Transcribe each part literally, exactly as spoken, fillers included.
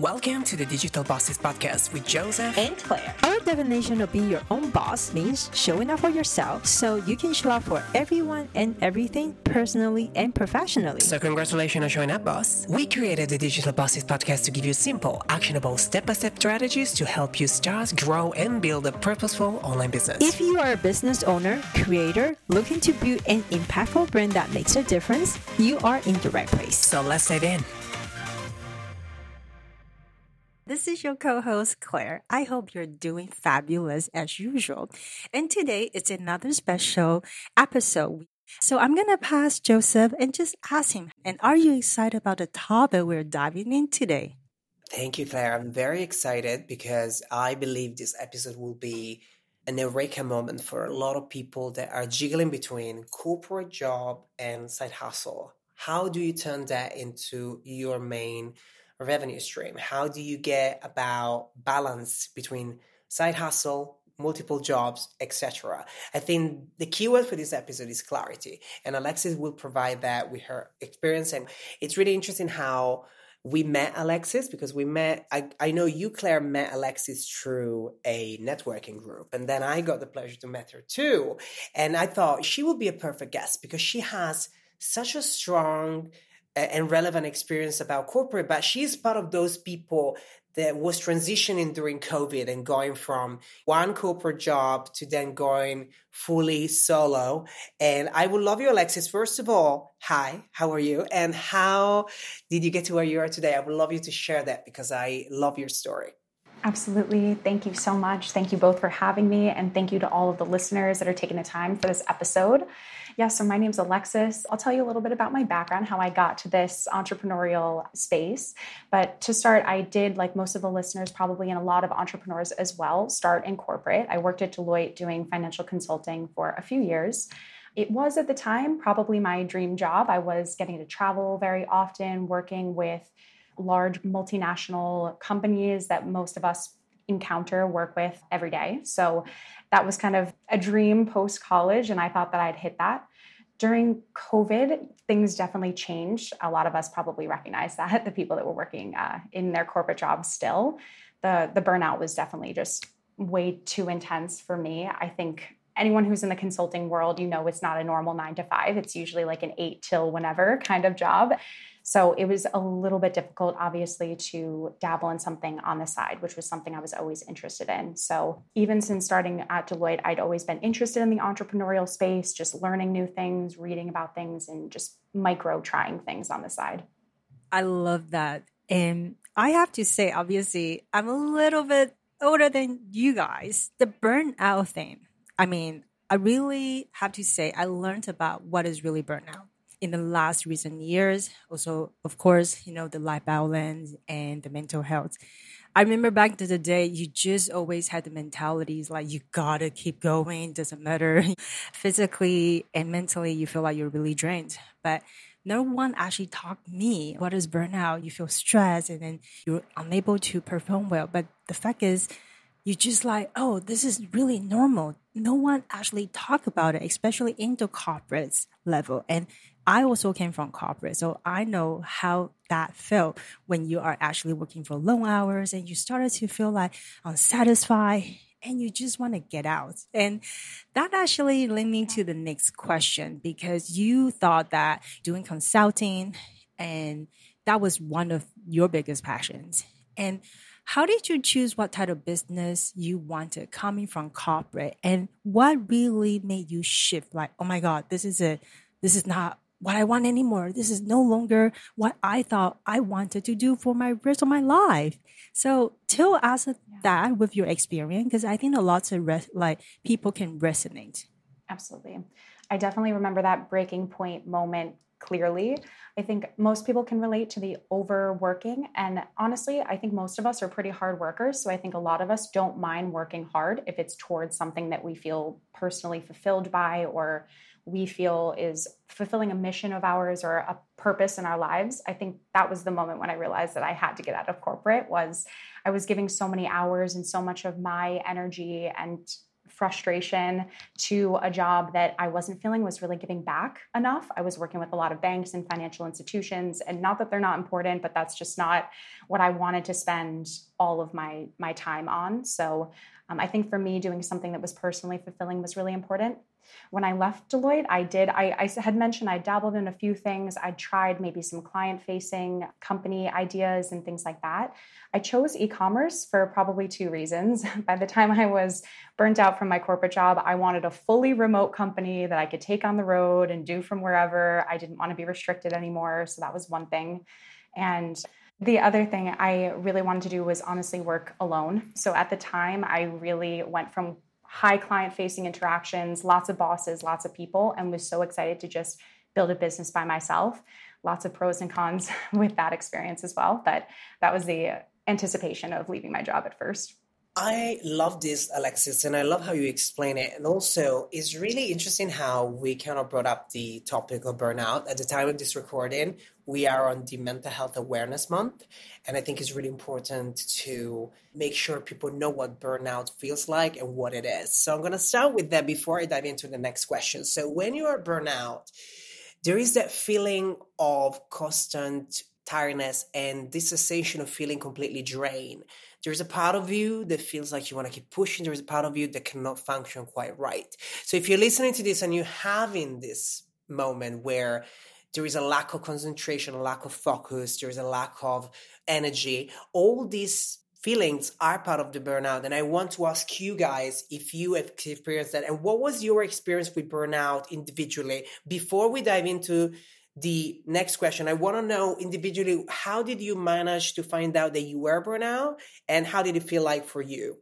Welcome to the Digital Bosses Podcast with Joseph and Claire. Our definition of being your own boss means showing up for yourself so you can show up for everyone and everything personally and professionally. So congratulations on showing up, boss. We created the Digital Bosses Podcast to give you simple, actionable, step-by-step strategies to help you start, grow, and build a purposeful online business. If you are a business owner, creator, looking to build an impactful brand that makes a difference, you are in the right place. So let's dive in. This is your co-host, Claire. I hope you're doing fabulous as usual. And today, it's another special episode. So I'm going to pass Joseph and just ask him, and are you excited about the topic we're diving in today? Thank you, Claire. I'm very excited because I believe this episode will be an eureka moment for a lot of people that are jiggling between corporate job and side hustle. How do you turn that into your main revenue stream? How do you get about balance between side hustle, multiple jobs, et cetera? I think the keyword for this episode is clarity, and Alexis will provide that with her experience. And it's really interesting how we met Alexis, because we met, I, I know you, Claire, met Alexis through a networking group. And then I got the pleasure to meet her too. And I thought she would be a perfect guest because she has such a strong and relevant experience about corporate, but she's part of those people that was transitioning during COVID and going from one corporate job to then going fully solo. And I would love you, Alexis. First of all, hi, how are you? And how did you get to where you are today? I would love you to share that because I love your story. Absolutely. Thank you so much. Thank you both for having me. And thank you to all of the listeners that are taking the time for this episode. Yeah, so my name's Alexis. I'll tell you a little bit about my background, how I got to this entrepreneurial space. But to start, I did, like most of the listeners probably, and a lot of entrepreneurs as well, start in corporate. I worked at Deloitte doing financial consulting for a few years. It was at the time probably my dream job. I was getting to travel very often, working with large multinational companies that most of us encounter, work with every day. So that was kind of a dream post-college, and I thought that I'd hit that. During COVID, things definitely changed. A lot of us probably recognize that, the people that were working uh, in their corporate jobs still. The, the burnout was definitely just way too intense for me. I think anyone who's in the consulting world, you know, it's not a normal nine to five. It's usually like an eight till whenever kind of job. So it was a little bit difficult, obviously, to dabble in something on the side, which was something I was always interested in. So even since starting at Deloitte, I'd always been interested in the entrepreneurial space, just learning new things, reading about things, and just micro trying things on the side. I love that. And I have to say, obviously, I'm a little bit older than you guys. The burnout thing. I mean, I really have to say, I learned about what is really burnout in the last recent years. Also, of course, you know, the life balance and the mental health. I remember back to the day, you just always had the mentalities like you gotta keep going, doesn't matter. Physically and mentally, you feel like you're really drained. But no one actually taught me what is burnout. You feel stressed and then you're unable to perform well. But the fact is, you're just like, oh, this is really normal. No one actually talk about it, especially in the corporate level. And I also came from corporate, so I know how that felt when you are actually working for long hours and you started to feel like unsatisfied and you just want to get out. And that actually led me to the next question, because you thought that doing consulting, and that was one of your biggest passions. And how did you choose what type of business you wanted coming from corporate? And what really made you shift? Like, oh my God, this is it. This is not what I want anymore. This is no longer what I thought I wanted to do for my rest of my life. So tell us that with your experience, because I think a lot of res- like people can resonate. Absolutely. I definitely remember that breaking point moment clearly. I think most people can relate to the overworking. And honestly, I think most of us are pretty hard workers. So I think a lot of us don't mind working hard if it's towards something that we feel personally fulfilled by, or we feel is fulfilling a mission of ours or a purpose in our lives. I think that was the moment when I realized that I had to get out of corporate. Was I was giving so many hours and so much of my energy and frustration to a job that I wasn't feeling was really giving back enough. I was working with a lot of banks and financial institutions, and not that they're not important, but that's just not what I wanted to spend all of my, my time on. So um, I think for me, doing something that was personally fulfilling was really important. When I left Deloitte, I did, I, I had mentioned I dabbled in a few things. I tried maybe some client-facing company ideas and things like that. I chose e-commerce for probably two reasons. By the time I was burnt out from my corporate job, I wanted a fully remote company that I could take on the road and do from wherever. I didn't want to be restricted anymore. So that was one thing. And the other thing I really wanted to do was honestly work alone. So at the time, I really went from high client-facing interactions, lots of bosses, lots of people, and was so excited to just build a business by myself. Lots of pros and cons with that experience as well, but that was the anticipation of leaving my job at first. I love this, Alexis, and I love how you explain it. And also, it's really interesting how we kind of brought up the topic of burnout. At the time of this recording, we are on the Mental Health Awareness Month, and I think it's really important to make sure people know what burnout feels like and what it is. So I'm going to start with that before I dive into the next question. So when you are burnout, there is that feeling of constant tiredness and this sensation of feeling completely drained. There's a part of you that feels like you want to keep pushing. There's a part of you that cannot function quite right. So if you're listening to this and you're having this moment where there is a lack of concentration, a lack of focus, there is a lack of energy, all these feelings are part of the burnout. And I want to ask you guys if you have experienced that and what was your experience with burnout individually. Before we dive into the next question, I want to know individually, how did you manage to find out that you were burnout and how did it feel like for you?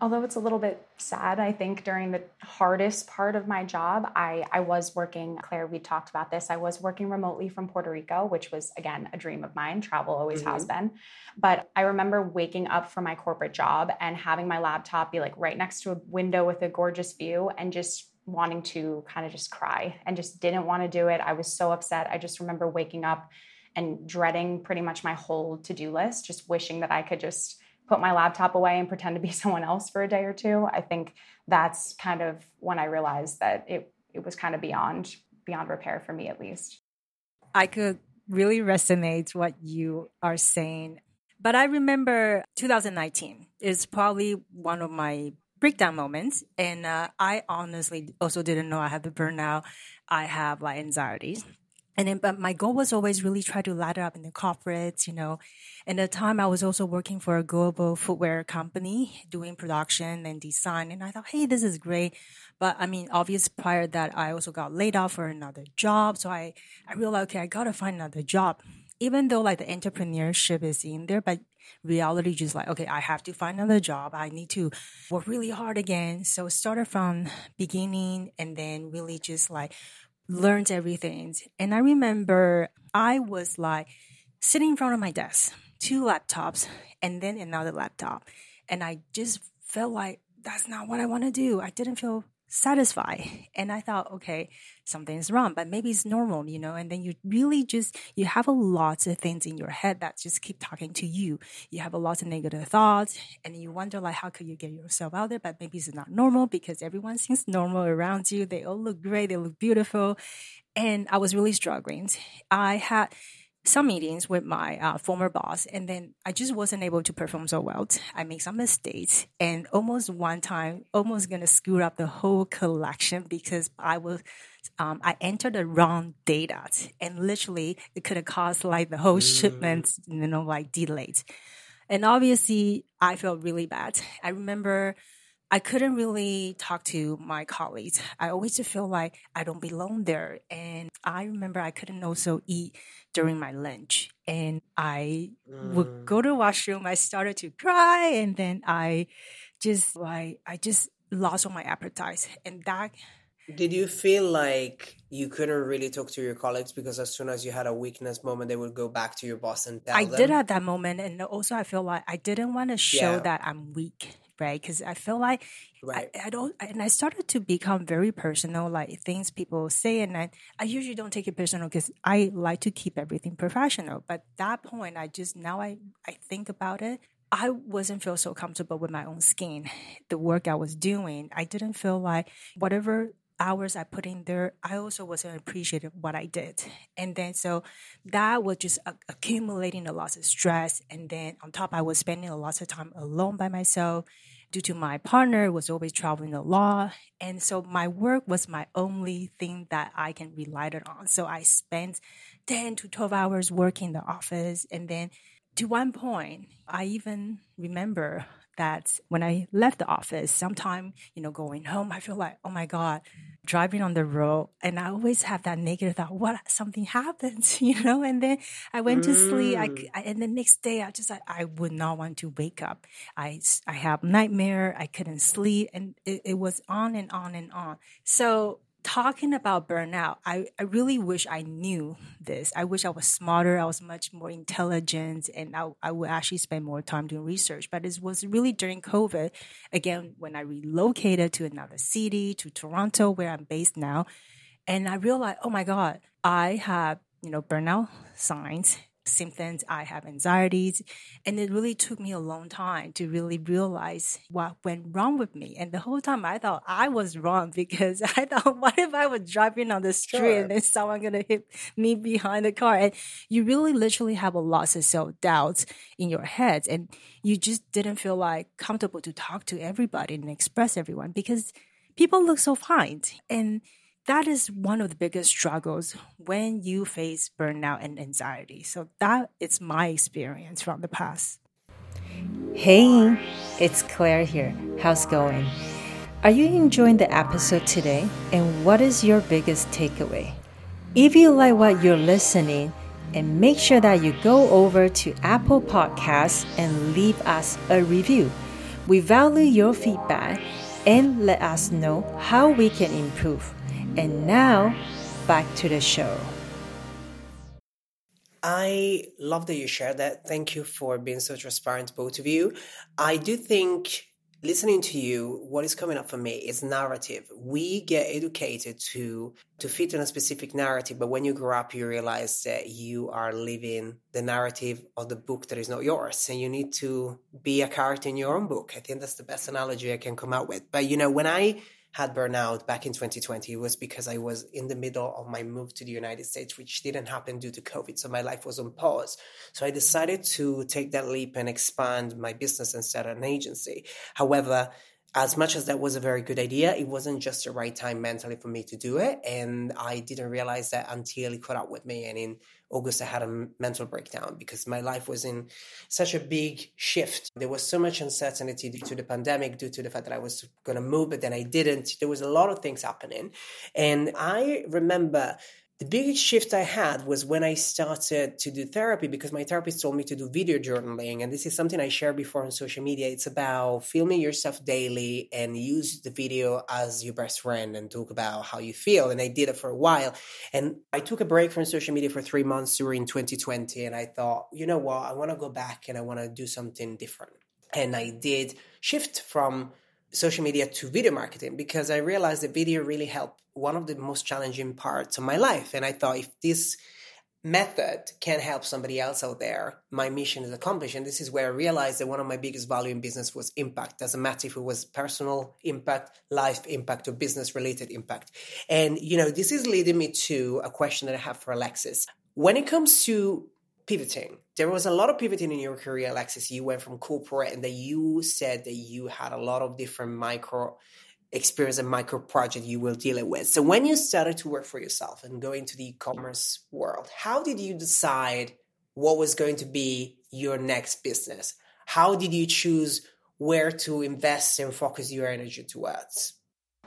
Although it's a little bit sad, I think during the hardest part of my job, I, I was working, Claire, we talked about this, I was working remotely from Puerto Rico, which was, again, a dream of mine. Travel always mm-hmm. has been. But I remember waking up from my corporate job and having my laptop be like right next to a window with a gorgeous view and just wanting to kind of just cry and just didn't want to do it. I was so upset. I just remember waking up and dreading pretty much my whole to-do list, just wishing that I could just put my laptop away and pretend to be someone else for a day or two. I think that's kind of when I realized that it it was kind of beyond beyond repair for me, at least. I could really resonate what you are saying. But I remember two thousand nineteen is probably one of my breakdown moments. And uh, I honestly also didn't know I had the burnout. I have like anxieties. And then, but my goal was always really try to ladder up in the corporates, you know. And at the time I was also working for a global footwear company doing production and design. And I thought, hey, this is great. But I mean, obvious prior to that, I also got laid off for another job. So I, I realized, okay, I got to find another job. Even though like the entrepreneurship is in there, but reality just like, okay, I have to find another job. I need to work really hard again. So it started from beginning and then really just like learned everything. And I remember I was like sitting in front of my desk, two laptops and then another laptop. And I just felt like that's not what I want to do. I didn't feel satisfied. And I thought, okay, something's wrong, but maybe it's normal, you know, and then you really just, you have a lot of things in your head that just keep talking to you. You have a lot of negative thoughts and you wonder like, how could you get yourself out there? But maybe it's not normal because everyone seems normal around you. They all look great. They look beautiful. And I was really struggling. I had some meetings with my uh, former boss, and then I just wasn't able to perform so well. I made some mistakes, and almost one time, almost going to screw up the whole collection because I was, um, I entered the wrong data, and literally it could have caused like the whole mm. shipment, you know, like delayed. And obviously, I felt really bad. I remember I couldn't really talk to my colleagues. I always feel like I don't belong there. And I remember I couldn't also eat during my lunch. And I mm. would go to the washroom. I started to cry. And then I just like, I just lost all my appetite. And that... Did you feel like you couldn't really talk to your colleagues because as soon as you had a weakness moment, they would go back to your boss and tell I them? I did at that moment. And also I feel like I didn't want to show yeah. that I'm weak, right? Because I feel like right. I, I don't, and I started to become very personal, like things people say. And I, I usually don't take it personal because I like to keep everything professional. But that point, I just, now I, I think about it. I wasn't feel so comfortable with my own skin. The work I was doing, I didn't feel like whatever hours I put in there, I also wasn't appreciative of what I did. And then so that was just accumulating a lot of stress. And then on top, I was spending a lot of time alone by myself due to my partner was always traveling a lot. And so my work was my only thing that I can rely on. So I spent ten to twelve hours working in the office. And then to one point, I even remember that when I left the office, sometime, you know, going home, I feel like, oh my God, driving on the road. And I always have that negative thought, what, something happens, you know? And then I went to sleep. I, I, and the next day, I just, I, I would not want to wake up. I, I have nightmare. I couldn't sleep. And it, it was on and on and on. So talking about burnout, I, I really wish I knew this. I wish I was smarter. I was much more intelligent, and I, I would actually spend more time doing research. But it was really during COVID, again, when I relocated to another city, to Toronto, where I'm based now. And I realized, oh my God, I have, you know, burnout signs, symptoms. I have anxieties. And it really took me a long time to really realize what went wrong with me. And the whole time I thought I was wrong, because I thought, what if I was driving on the street sure. and then someone going to hit me behind the car? And you really literally have a lot of self-doubts in your head. And you just didn't feel like comfortable to talk to everybody and express everyone, because people look so fine. And that is one of the biggest struggles when you face burnout and anxiety. So that is my experience from the past. Hey, it's Claire here. How's it going? Are you enjoying the episode today? And what is your biggest takeaway? If you like what you're listening, and make sure that you go over to Apple Podcasts and leave us a review. We value your feedback and let us know how we can improve. And now, back to the show. I love that you shared that. Thank you for being so transparent, both of you. I do think, listening to you, what is coming up for me is narrative. We get educated to, to fit in a specific narrative, but when you grow up, you realize that you are living the narrative of the book that is not yours, and you need to be a character in your own book. I think that's the best analogy I can come out with. But, you know, when I had burnout back in twenty twenty, it was because I was in the middle of my move to the United States, which didn't happen due to COVID. So my life was on pause. So I decided to take that leap and expand my business and start an agency. However, as much as that was a very good idea, it wasn't just the right time mentally for me to do it. And I didn't realize that until it caught up with me. And in August, I had a mental breakdown because my life was in such a big shift. There was so much uncertainty due to the pandemic, due to the fact that I was going to move, but then I didn't. There was a lot of things happening. And I remember the biggest shift I had was when I started to do therapy, because my therapist told me to do video journaling. And this is something I shared before on social media. It's about filming yourself daily and use the video as your best friend and talk about how you feel. And I did it for a while. And I took a break from social media for three months during twenty twenty. And I thought, you know what, I want to go back and I want to do something different. And I did shift from social media to video marketing, because I realized that video really helped one of the most challenging parts of my life. And I thought, if this method can help somebody else out there, my mission is accomplished. And this is where I realized that one of my biggest value in business was impact. Doesn't matter if it was personal impact, life impact, or business related impact. And, you know, this is leading me to a question that I have for Alexis. When it comes to pivoting, there was a lot of pivoting in your career, Alexis. You went from corporate, and that you said that you had a lot of different micro experience and micro project you were dealing with. So when you started to work for yourself and go into the e-commerce world, how did you decide what was going to be your next business? How did you choose where to invest and focus your energy towards?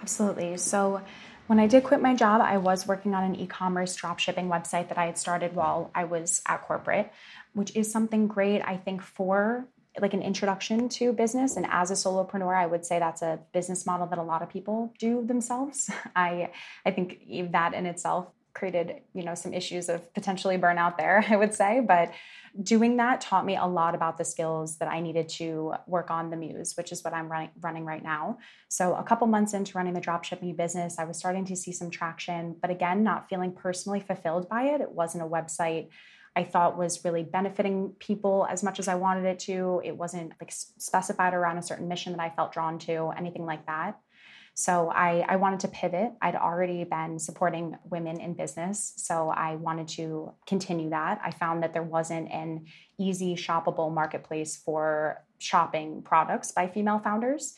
Absolutely. So when I did quit my job, I was working on an e-commerce dropshipping website that I had started while I was at corporate, which is something great, I think, for like an introduction to business. And as a solopreneur, I would say that's a business model that a lot of people do themselves. I I think that in itself created, you know, some issues of potentially burnout there, I would say. But doing that taught me a lot about the skills that I needed to work on The Muse, which is what I'm running, running right now. So a couple months into running the dropshipping business, I was starting to see some traction, but again, not feeling personally fulfilled by it. It wasn't a website I thought was really benefiting people as much as I wanted it to. It wasn't like specified around a certain mission that I felt drawn to, anything like that. So I, I wanted to pivot. I'd already been supporting women in business, so I wanted to continue that. I found that there wasn't an easy shoppable marketplace for shopping products by female founders.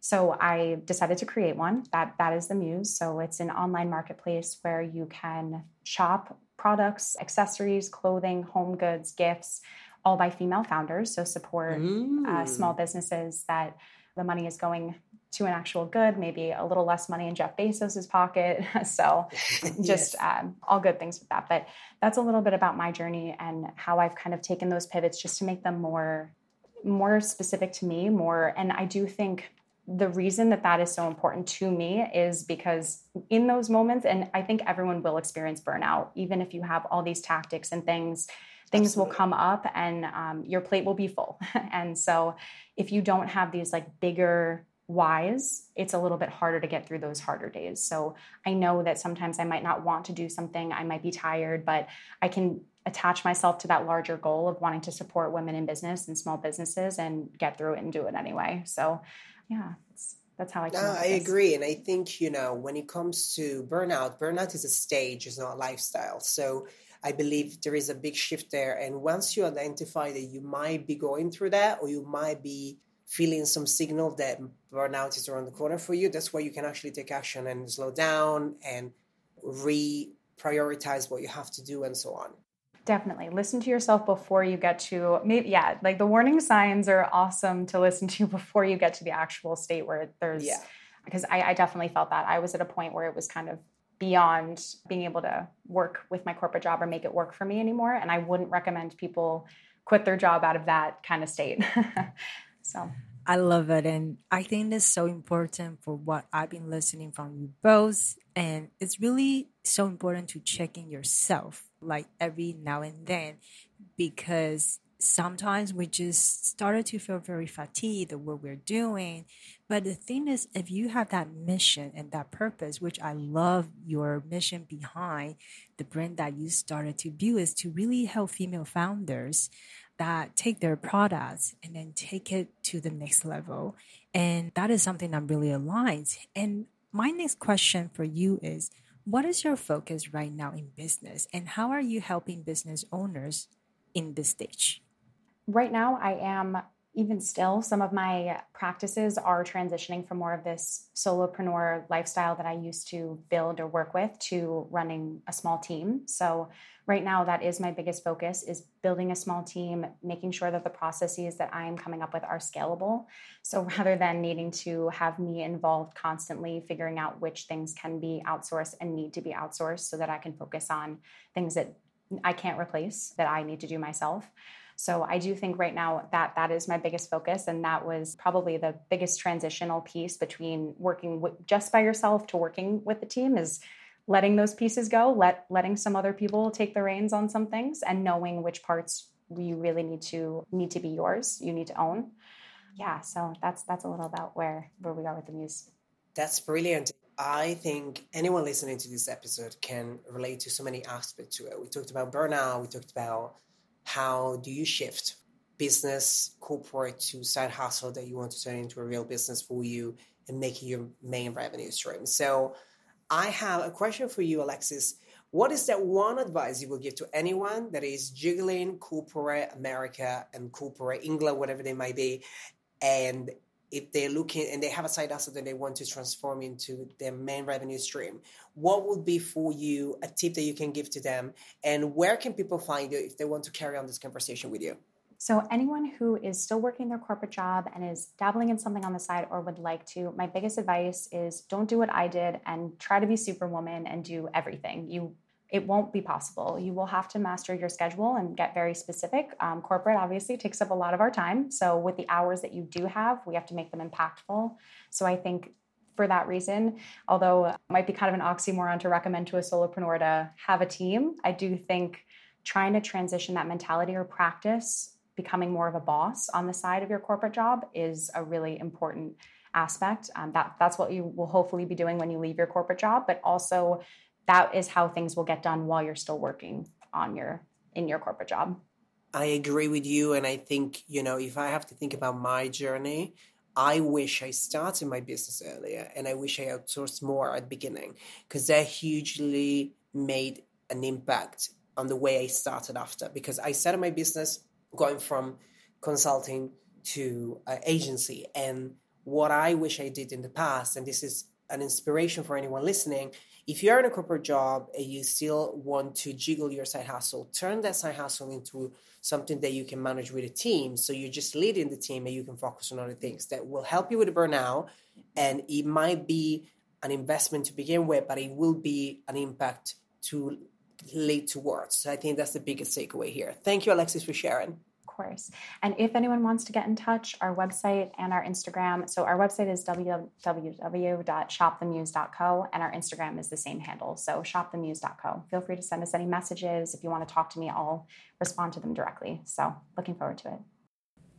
So I decided to create one. That that is The Muse. So it's an online marketplace where you can shop products, accessories, clothing, home goods, gifts, all by female founders. So support mm. uh, small businesses that the money is going to an actual good, maybe a little less money in Jeff Bezos's pocket. So just yes. um, all good things with that. But that's a little bit about my journey and how I've kind of taken those pivots just to make them more, more specific to me, more. And I do think the reason that that is so important to me is because in those moments, and I think everyone will experience burnout, even if you have all these tactics and things, things Absolutely. Will come up and um, your plate will be full. And so if you don't have these like bigger whys, it's a little bit harder to get through those harder days. So I know that sometimes I might not want to do something, I might be tired, but I can attach myself to that larger goal of wanting to support women in business and small businesses and get through it and do it anyway. So yeah, it's, that's how I can. No, I agree. And I think, you know, when it comes to burnout, burnout is a stage, it's not a lifestyle. So I believe there is a big shift there. And once you identify that you might be going through that, or you might be feeling some signal that burnout is around the corner for you, that's where you can actually take action and slow down and reprioritize what you have to do and so on. Definitely. Listen to yourself before you get to, maybe, yeah, like the warning signs are awesome to listen to before you get to the actual state where there's, yeah. because I, I definitely felt that. I was at a point where it was kind of beyond being able to work with my corporate job or make it work for me anymore. And I wouldn't recommend people quit their job out of that kind of state. So I love it. And I think that's so important for what I've been listening from you both. And it's really so important to check in yourself like every now and then, because sometimes we just started to feel very fatigued of what we're doing. But the thing is, if you have that mission and that purpose, which I love your mission behind the brand that you started to build, is to really help female founders that take their products and then take it to the next level. And that is something I'm really aligned. And my next question for you is, what is your focus right now in business, and how are you helping business owners in this stage? Right now, I am, even still, some of my practices are transitioning from more of this solopreneur lifestyle that I used to build or work with to running a small team. So right now, that is my biggest focus, is building a small team, making sure that the processes that I'm coming up with are scalable. So rather than needing to have me involved constantly figuring out which things can be outsourced and need to be outsourced so that I can focus on things that I can't replace, that I need to do myself. So I do think right now that that is my biggest focus. And that was probably the biggest transitional piece between working with, just by yourself to working with the team, is letting those pieces go, let letting some other people take the reins on some things, and knowing which parts you really need to need to be yours, you need to own. Yeah, so that's that's a little about where, where we are with The Muse. That's brilliant. I think anyone listening to this episode can relate to so many aspects to it. We talked about burnout, we talked about how do you shift business, corporate to side hustle that you want to turn into a real business for you and make it your main revenue stream. So I have a question for you, Alexis. What is that one advice you will give to anyone that is juggling corporate America and corporate England, whatever they might be, and if they're looking and they have a side hustle that they want to transform into their main revenue stream? What would be for you a tip that you can give to them? And where can people find you if they want to carry on this conversation with you? So anyone who is still working their corporate job and is dabbling in something on the side or would like to, my biggest advice is don't do what I did and try to be Superwoman and do everything. You It won't be possible. You will have to master your schedule and get very specific. Um, corporate obviously takes up a lot of our time. So with the hours that you do have, we have to make them impactful. So I think for that reason, although it might be kind of an oxymoron to recommend to a solopreneur to have a team, I do think trying to transition that mentality or practice becoming more of a boss on the side of your corporate job is a really important aspect. Um, that, that's what you will hopefully be doing when you leave your corporate job, but also that is how things will get done while you're still working on your in your corporate job? I agree with you. And I think, you know, if I have to think about my journey, I wish I started my business earlier and I wish I outsourced more at the beginning, because that hugely made an impact on the way I started after, because I started my business going from consulting to uh, agency. And what I wish I did in the past, and this is an inspiration for anyone listening, if you're in a corporate job and you still want to jiggle your side hustle, turn that side hustle into something that you can manage with a team. So you're just leading the team and you can focus on other things that will help you with the burnout. And it might be an investment to begin with, but it will be an impact to lead towards. So I think that's the biggest takeaway here. Thank you, Alexis, for sharing. Course. And if anyone wants to get in touch, our website and our Instagram. So our website is w w w dot shop the muse dot co and our Instagram is the same handle. So shop the muse dot co. Feel free to send us any messages. If you want to talk to me, I'll respond to them directly. So looking forward to it.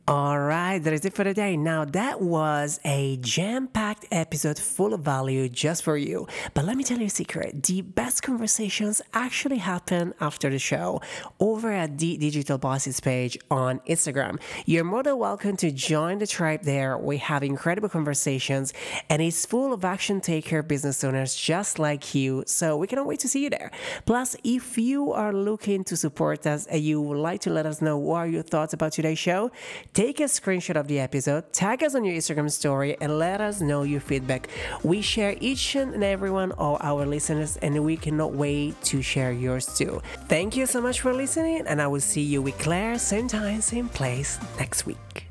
All right, that is it for today. Now, that was a jam-packed episode full of value just for you. But let me tell you a secret. The best conversations actually happen after the show over at the Digital Bosses page on Instagram. You're more than welcome to join the tribe there. We have incredible conversations, and it's full of action-taker business owners just like you. So we cannot wait to see you there. Plus, if you are looking to support us and you would like to let us know what are your thoughts about today's show, take a screenshot of the episode, tag us on your Instagram story, and let us know your feedback. We share each and every one of our listeners, and we cannot wait to share yours too. Thank you so much for listening, and I will see you with Claire, same time, same place next week.